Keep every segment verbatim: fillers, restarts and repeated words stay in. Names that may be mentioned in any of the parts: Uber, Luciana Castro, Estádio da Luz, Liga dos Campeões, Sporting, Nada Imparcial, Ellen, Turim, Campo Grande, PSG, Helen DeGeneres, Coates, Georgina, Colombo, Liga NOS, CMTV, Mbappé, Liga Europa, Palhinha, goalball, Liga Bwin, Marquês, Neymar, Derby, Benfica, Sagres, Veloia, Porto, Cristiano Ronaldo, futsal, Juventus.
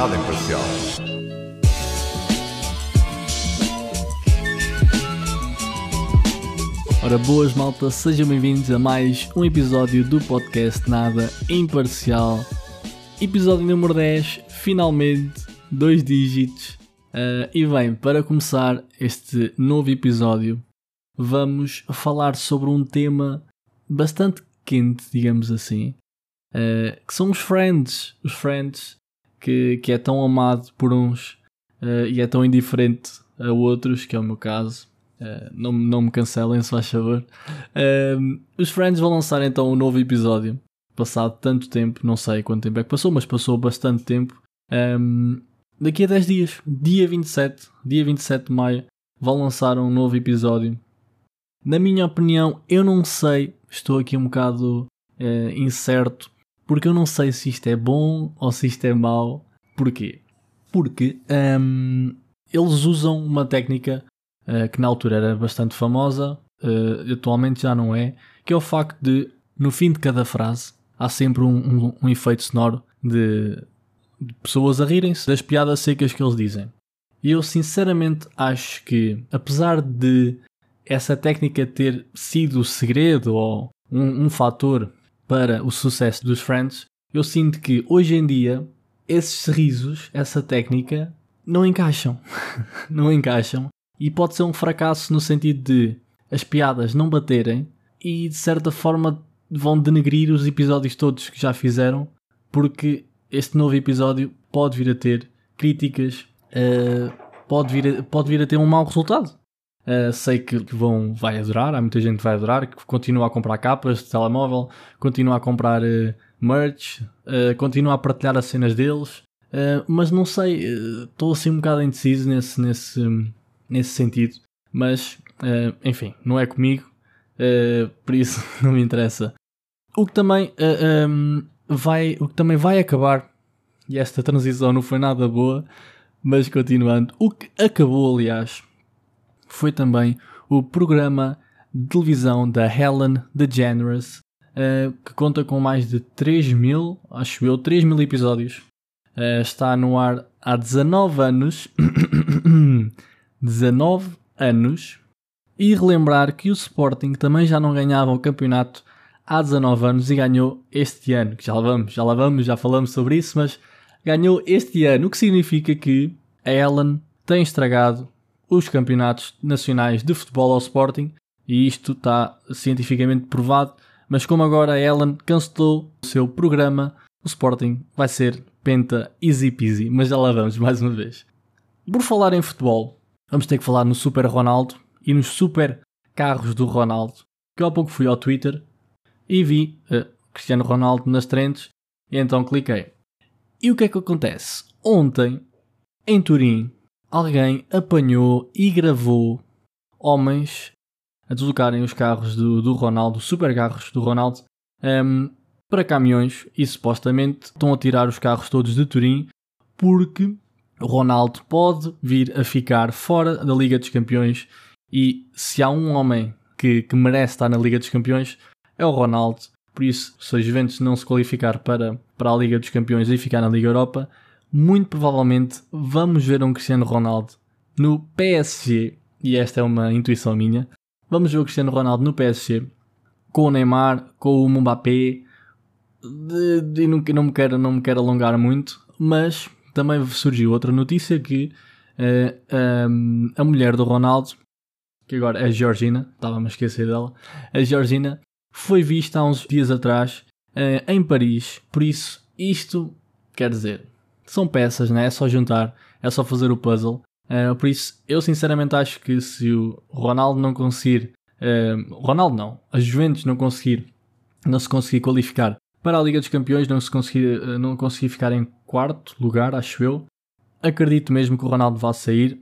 Nada Imparcial. Ora, boas malta, sejam bem-vindos a mais um episódio do podcast Nada Imparcial. Episódio número dez, finalmente, dois dígitos. Uh, e bem, para começar este novo episódio, vamos falar sobre um tema bastante quente, digamos assim, uh, que são os Friends, os Friends que, que é tão amado por uns uh, e é tão indiferente a outros, que é o meu caso. Uh, não, não me cancelem, se faz favor. Uh, os Friends vão lançar então um novo episódio, passado tanto tempo, não sei quanto tempo é que passou, mas passou bastante tempo. Um, Daqui a dez dias, dia vinte e sete, dia vinte e sete de maio, vão lançar um novo episódio. Na minha opinião, eu não sei, estou aqui um bocado eh, incerto, porque eu não sei se isto é bom ou se isto é mau. Porquê? Porque um, eles usam uma técnica uh, que na altura era bastante famosa, uh, atualmente já não é, que é o facto de, no fim de cada frase, há sempre um, um, um efeito sonoro de... de pessoas a rirem-se das piadas secas que eles dizem. E eu sinceramente acho que, apesar de essa técnica ter sido o segredo ou um, um fator para o sucesso dos Friends, eu sinto que hoje em dia esses risos, essa técnica, não encaixam. Não encaixam. E pode ser um fracasso no sentido de as piadas não baterem e de certa forma vão denegrir os episódios todos que já fizeram, porque este novo episódio pode vir a ter críticas, uh, pode, vir a, pode vir a ter um mau resultado. Uh, sei que vão, vai adorar, há muita gente que vai adorar, que continua a comprar capas de telemóvel, continua a comprar uh, merch, uh, continua a partilhar as cenas deles, uh, mas não sei, estou uh, assim um bocado indeciso nesse, nesse, um, nesse sentido. Mas, uh, enfim, não é comigo, uh, por isso não me interessa. O que também... Uh, um, Vai, o que também vai acabar, e esta transição não foi nada boa, mas continuando, o que acabou, aliás, foi também o programa de televisão da Helen DeGeneres, uh, que conta com mais de três mil, acho eu, três mil episódios, uh, está no ar há dezanove anos, dezanove anos, e relembrar que o Sporting também já não ganhava o campeonato há dezanove anos e ganhou este ano, que já lá vamos, já lá vamos, já falamos sobre isso, mas ganhou este ano, o que significa que a Ellen tem estragado os campeonatos nacionais de futebol ao Sporting, e isto está cientificamente provado, mas como agora a Ellen cancelou o seu programa, o Sporting vai ser penta easy peasy, mas já lá vamos mais uma vez. Por falar em futebol, vamos ter que falar no Super Ronaldo e nos super carros do Ronaldo, que eu há pouco fui ao Twitter e vi uh, Cristiano Ronaldo nas trends, e então cliquei. E o que é que acontece? Ontem, em Turim, alguém apanhou e gravou homens a deslocarem os carros do, do Ronaldo, super carros do Ronaldo, um, para caminhões, e supostamente estão a tirar os carros todos de Turim, porque o Ronaldo pode vir a ficar fora da Liga dos Campeões, e se há um homem que, que merece estar na Liga dos Campeões, é o Ronaldo. Por isso, se a Juventus não se qualificar para, para a Liga dos Campeões e ficar na Liga Europa, muito provavelmente vamos ver um Cristiano Ronaldo no P S G, e esta é uma intuição minha, vamos ver o Cristiano Ronaldo no P S G, com o Neymar, com o Mbappé, de, de, não, não, me quero, não me quero alongar muito, mas também surgiu outra notícia que uh, um, a mulher do Ronaldo, que agora é a Georgina, estava-me a esquecer dela, a Georgina, foi vista há uns dias atrás em Paris. Por isso, isto quer dizer, são peças, né? É só juntar, é só fazer o puzzle. Por isso, eu sinceramente acho que se o Ronaldo não conseguir, Ronaldo não, a Juventus não conseguir, não se conseguir qualificar para a Liga dos Campeões, não se conseguir, não conseguir ficar em quarto lugar, acho eu, acredito mesmo que o Ronaldo vá sair.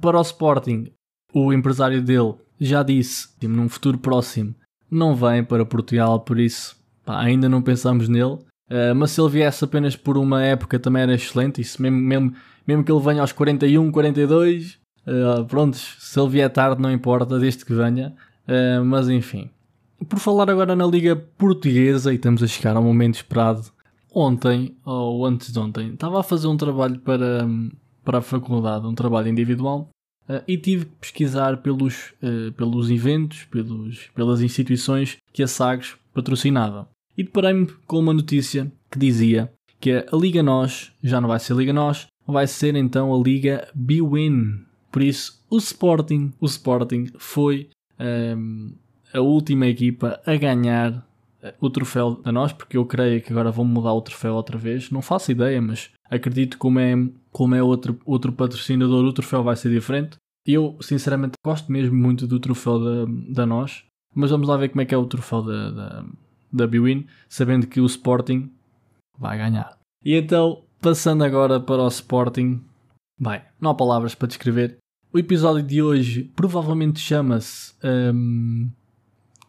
Para o Sporting, o empresário dele já disse, num futuro próximo, não vem para Portugal, por isso pá, ainda não pensamos nele. Uh, mas se ele viesse apenas por uma época também era excelente. Isso mesmo, mesmo, mesmo que ele venha aos quarenta e um, quarenta e dois, uh, prontos, se ele vier tarde não importa, desde que venha. Uh, mas enfim. Por falar agora na Liga Portuguesa, e estamos a chegar ao momento esperado, ontem, ou antes de ontem, estava a fazer um trabalho para, para a faculdade, um trabalho individual, uh, e tive que pesquisar pelos, uh, pelos eventos, pelos, pelas instituições que a Sagres patrocinava. E deparei-me com uma notícia que dizia que a Liga N O S já não vai ser Liga N O S, vai ser então a Liga Bwin. Por isso, o Sporting, o Sporting foi um, a última equipa a ganhar o troféu da N O S, porque eu creio que agora vão mudar o troféu outra vez. Não faço ideia, mas acredito que como é, como é outro, outro patrocinador, o troféu vai ser diferente. Eu, sinceramente, gosto mesmo muito do troféu da, da N O S, mas vamos lá ver como é que é o troféu da, da, da Bwin, sabendo que o Sporting vai ganhar. E então, passando agora para o Sporting, bem, não há palavras para descrever. O episódio de hoje provavelmente chama-se... Hum,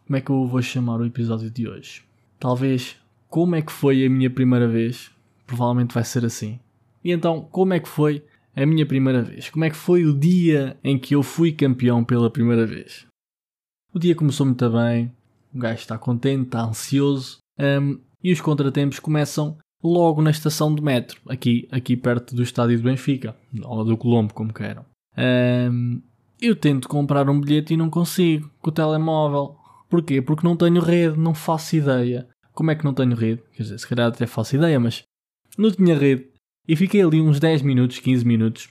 como é que eu vou chamar o episódio de hoje? Talvez, como é que foi a minha primeira vez? Provavelmente vai ser assim. E então, como é que foi a minha primeira vez? Como é que foi o dia em que eu fui campeão pela primeira vez? O dia começou muito bem, o gajo está contente, está ansioso, hum, e os contratempos começam... logo na estação de metro, aqui, aqui perto do estádio do Benfica, ou do Colombo, como queiram. Um, eu tento comprar um bilhete e não consigo, com o telemóvel. Porquê? Porque não tenho rede, não faço ideia. Como é que não tenho rede? Quer dizer, se calhar até faço ideia, mas não tinha rede. E fiquei ali uns dez minutos, quinze minutos,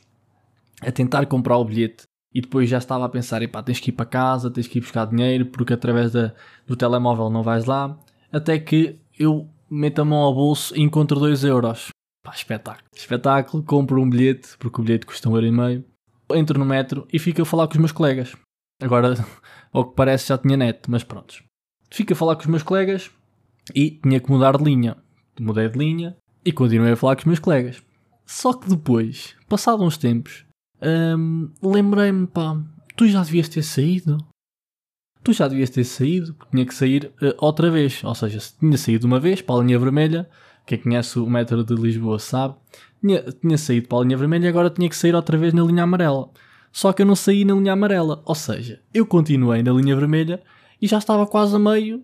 a tentar comprar o bilhete. E depois já estava a pensar, epá, tens que ir para casa, tens que ir buscar dinheiro, porque através da, do telemóvel não vais lá. Até que eu... meto a mão ao bolso e encontro dois euros. Pá, espetáculo. Espetáculo, compro um bilhete, porque o bilhete custa um euro e meio. Entro no metro e fico a falar com os meus colegas. Agora, ao que parece, já tinha net, mas pronto. Fico a falar com os meus colegas e tinha que mudar de linha. Mudei de linha e continuei a falar com os meus colegas. Só que depois, passados uns tempos, hum, lembrei-me, pá, tu já devias ter saído... Tu já devias ter saído, porque tinha que sair uh, outra vez. Ou seja, se tinha saído uma vez para a linha vermelha, quem conhece o metro de Lisboa sabe, tinha, tinha saído para a linha vermelha e agora tinha que sair outra vez na linha amarela. Só que eu não saí na linha amarela, ou seja, eu continuei na linha vermelha e já estava quase a meio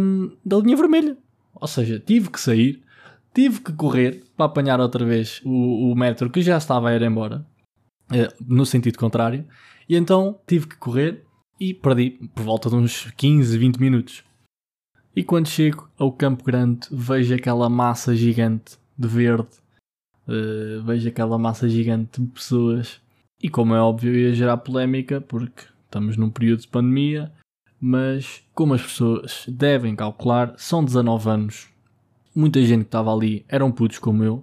um, da linha vermelha. Ou seja, tive que sair, tive que correr para apanhar outra vez o, o metro que já estava a ir embora, uh, no sentido contrário, e então tive que correr. E perdi por volta de uns quinze, vinte minutos. E quando chego ao Campo Grande, vejo aquela massa gigante de verde. Uh, vejo aquela massa gigante de pessoas. E como é óbvio, ia gerar polémica, porque estamos num período de pandemia. Mas, como as pessoas devem calcular, são dezanove anos. Muita gente que estava ali eram putos como eu.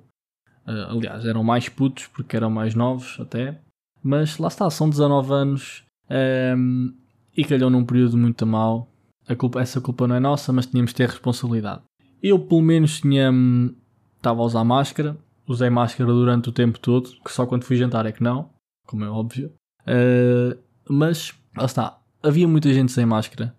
Uh, aliás, eram mais putos, porque eram mais novos até. Mas lá está, são dezanove anos... Um, E calhou num período muito mau. A culpa, essa culpa não é nossa, mas tínhamos de ter responsabilidade. Eu, pelo menos, tinha... estava a usar máscara. Usei máscara durante o tempo todo, que só quando fui jantar é que não, como é óbvio. Uh, mas, lá está. Havia muita gente sem máscara.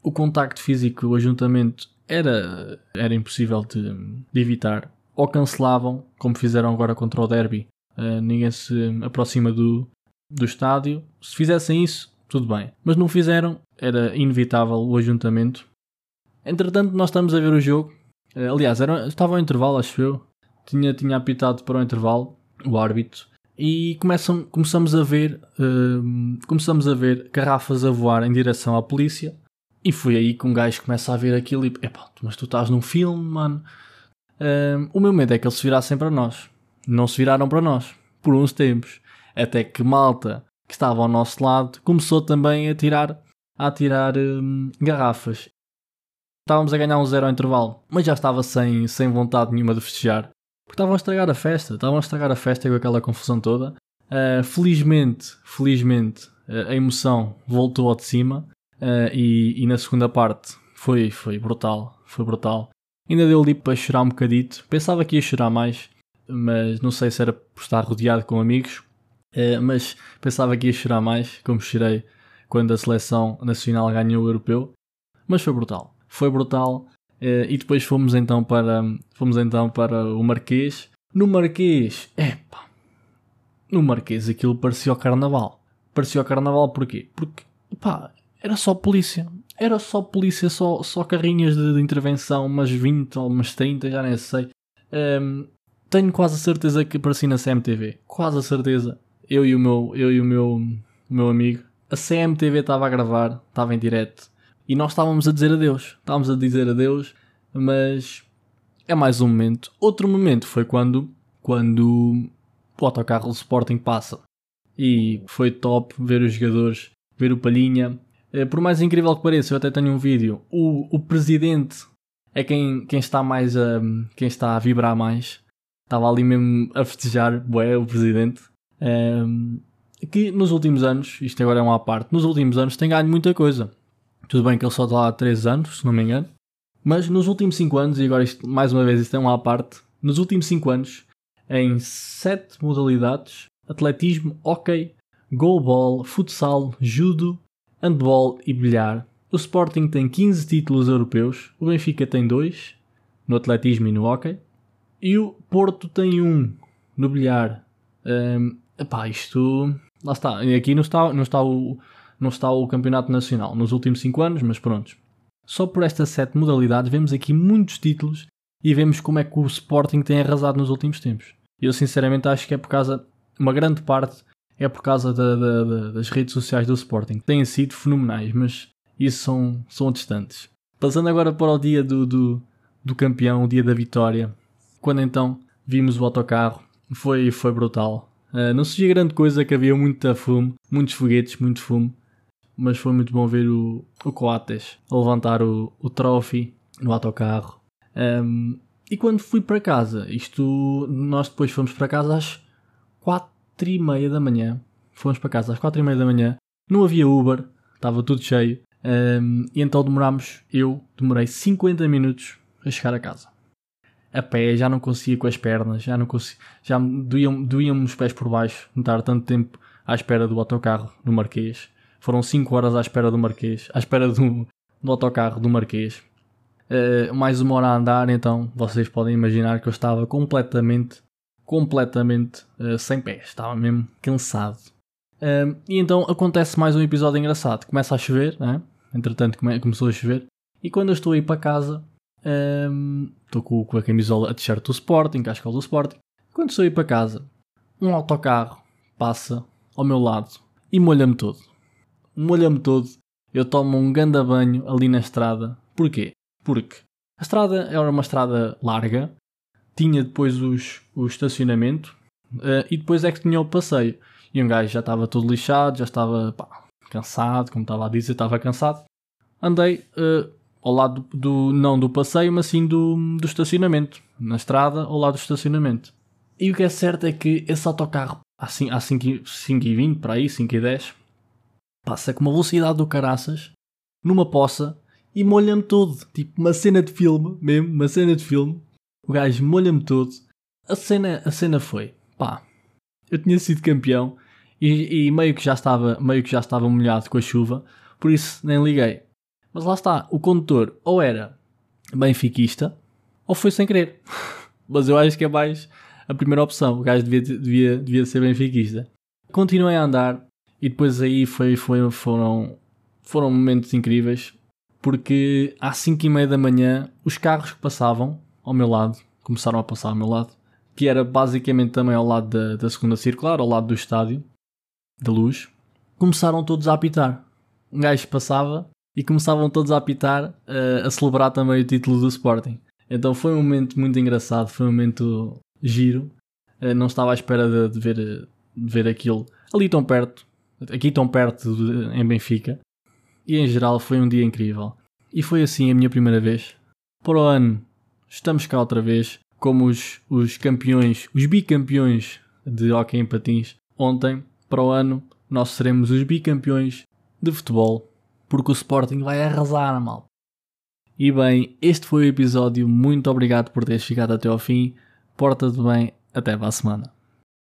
O contacto físico, o ajuntamento, era, era impossível de, de evitar. Ou cancelavam, como fizeram agora contra o Derby. Uh, ninguém se aproxima do, do estádio. Se fizessem isso... tudo bem, mas não fizeram, era inevitável o ajuntamento. Entretanto, nós estamos a ver o jogo. Aliás, era, estava ao intervalo, acho eu. Tinha, tinha apitado para o intervalo, o árbitro. E começam, começamos a ver uh, começamos a ver garrafas a voar em direção à polícia. E foi aí que um gajo começa a ver aquilo e... epá, mas tu estás num filme, mano. Uh, o meu medo é que eles se virassem para nós. Não se viraram para nós, por uns tempos. Até que malta... que estava ao nosso lado, começou também a tirar, a tirar hum, garrafas. Estávamos a ganhar um zero ao intervalo, mas já estava sem, sem vontade nenhuma de festejar. Porque estavam a estragar a festa, estavam a estragar a festa com aquela confusão toda. Uh, felizmente, felizmente, uh, a emoção voltou ao de cima uh, e, e na segunda parte foi, foi brutal, foi brutal. Ainda deu ali para chorar um bocadito, pensava que ia chorar mais, mas não sei se era por estar rodeado com amigos. Uh, mas pensava que ia chorar mais, como chorei quando a seleção nacional ganhou o europeu. Mas foi brutal, foi brutal. Uh, e depois fomos então para, fomos então para o Marquês. No Marquês, epá, no Marquês aquilo parecia o carnaval. Parecia o carnaval porquê? Porque, pá, era só polícia. era só polícia, só, só carrinhas de, de intervenção, umas vinte ou umas trinta, já nem sei. Um, tenho quase a certeza que apareci na C M T V, quase a certeza. Eu e o meu, eu e o meu, meu amigo, a C M T V estava a gravar, estava em direto, e nós estávamos a dizer adeus, estávamos a dizer adeus, mas é mais um momento. Outro momento foi quando, quando o autocarro do Sporting passa, e foi top ver os jogadores, ver o Palhinha. Por mais incrível que pareça, eu até tenho um vídeo, o, o presidente é quem, quem, está mais a, quem está a vibrar mais, estava ali mesmo a festejar, bué, o presidente, um, que nos últimos anos, isto agora é uma à parte, nos últimos anos tem ganho muita coisa. Tudo bem que ele só está lá há três anos, se não me engano, mas nos últimos cinco anos, e agora isto, mais uma vez, isto é uma à parte, nos últimos cinco anos, em sete modalidades, atletismo, hockey, goalball, futsal, judo, handball e bilhar, o Sporting tem quinze títulos europeus, o Benfica tem dois, no atletismo e no hockey, e o Porto tem um no bilhar. Um, epá, isto... Lá está, aqui não está, não está, o, não está o campeonato nacional nos últimos cinco anos, mas pronto. Só por estas sete modalidades vemos aqui muitos títulos e vemos como é que o Sporting tem arrasado nos últimos tempos. Eu sinceramente acho que é por causa, uma grande parte, é por causa da, da, da, das redes sociais do Sporting. Têm sido fenomenais, mas isso são, são distantes. Passando agora para o dia do, do, do campeão, o dia da vitória. Quando então vimos o autocarro, foi, foi brutal. Uh, não se via grande coisa, que havia muito fumo, muitos foguetes, muito fumo. Mas foi muito bom ver o, o Coates a levantar o, o trophy no autocarro. Um, e quando fui para casa, isto, nós depois fomos para casa às quatro e meia da manhã. Fomos para casa às quatro e meia da manhã. Não havia Uber, estava tudo cheio. Um, e então demorámos, eu demorei cinquenta minutos a chegar a casa. A pé, já não conseguia com as pernas, já não conseguia, já doíam-me doíam os pés por baixo, não estar tanto tempo à espera do autocarro no Marquês. Foram cinco horas à espera do Marquês, à espera do, do autocarro do Marquês. Uh, mais uma hora a andar, então vocês podem imaginar que eu estava completamente, completamente uh, sem pés, estava mesmo cansado. Uh, e então acontece mais um episódio engraçado, começa a chover, né? Entretanto come, começou a chover, e quando eu estou a ir para casa... Estou um, com, com a camisola, a t-shirt do Sporting, cascal do Sporting. Quando estou a ir para casa, um autocarro passa ao meu lado e molha-me todo. Molha-me todo, eu tomo um ganda banho ali na estrada. Porquê? Porque a estrada era uma estrada larga, tinha depois os, o estacionamento uh, e depois é que tinha o passeio. E um gajo já estava todo lixado, já estava pá, cansado, como estava a dizer, estava cansado. Andei... Uh, ao lado do, do, não do passeio, mas sim do, do estacionamento, na estrada, ao lado do estacionamento. E o que é certo é que esse autocarro, às cinco e vinte, para aí, cinco e dez, passa com uma velocidade do caraças, numa poça, e molha-me todo. Tipo, uma cena de filme, mesmo, uma cena de filme, o gajo molha-me todo. A cena, a cena foi, pá, eu tinha sido campeão, e, e meio, que já estava, meio que já estava molhado com a chuva, por isso nem liguei. Mas lá está, o condutor ou era benfiquista ou foi sem querer. Mas eu acho que é mais a primeira opção. O gajo devia, devia, devia ser benfiquista. Continuei a andar e depois aí foi, foi, foram, foram momentos incríveis. Porque às cinco e meia da manhã os carros que passavam ao meu lado, começaram a passar ao meu lado, que era basicamente também ao lado da, da Segunda Circular, ao lado do Estádio da Luz, começaram todos a apitar. Um gajo passava... E começavam todos a apitar, a, a celebrar também o título do Sporting. Então foi um momento muito engraçado, foi um momento giro. Não estava à espera de, de, ver, de ver aquilo ali tão perto, aqui tão perto de, em Benfica. E em geral foi um dia incrível. E foi assim a minha primeira vez. Para o ano estamos cá outra vez, como os, os campeões, os bicampeões de hóquei em patins ontem. Para o ano nós seremos os bicampeões de futebol. Porque o Sporting vai arrasar, mal. E bem, este foi o episódio. Muito obrigado por teres chegado até ao fim. Porta-te bem. Até para a semana.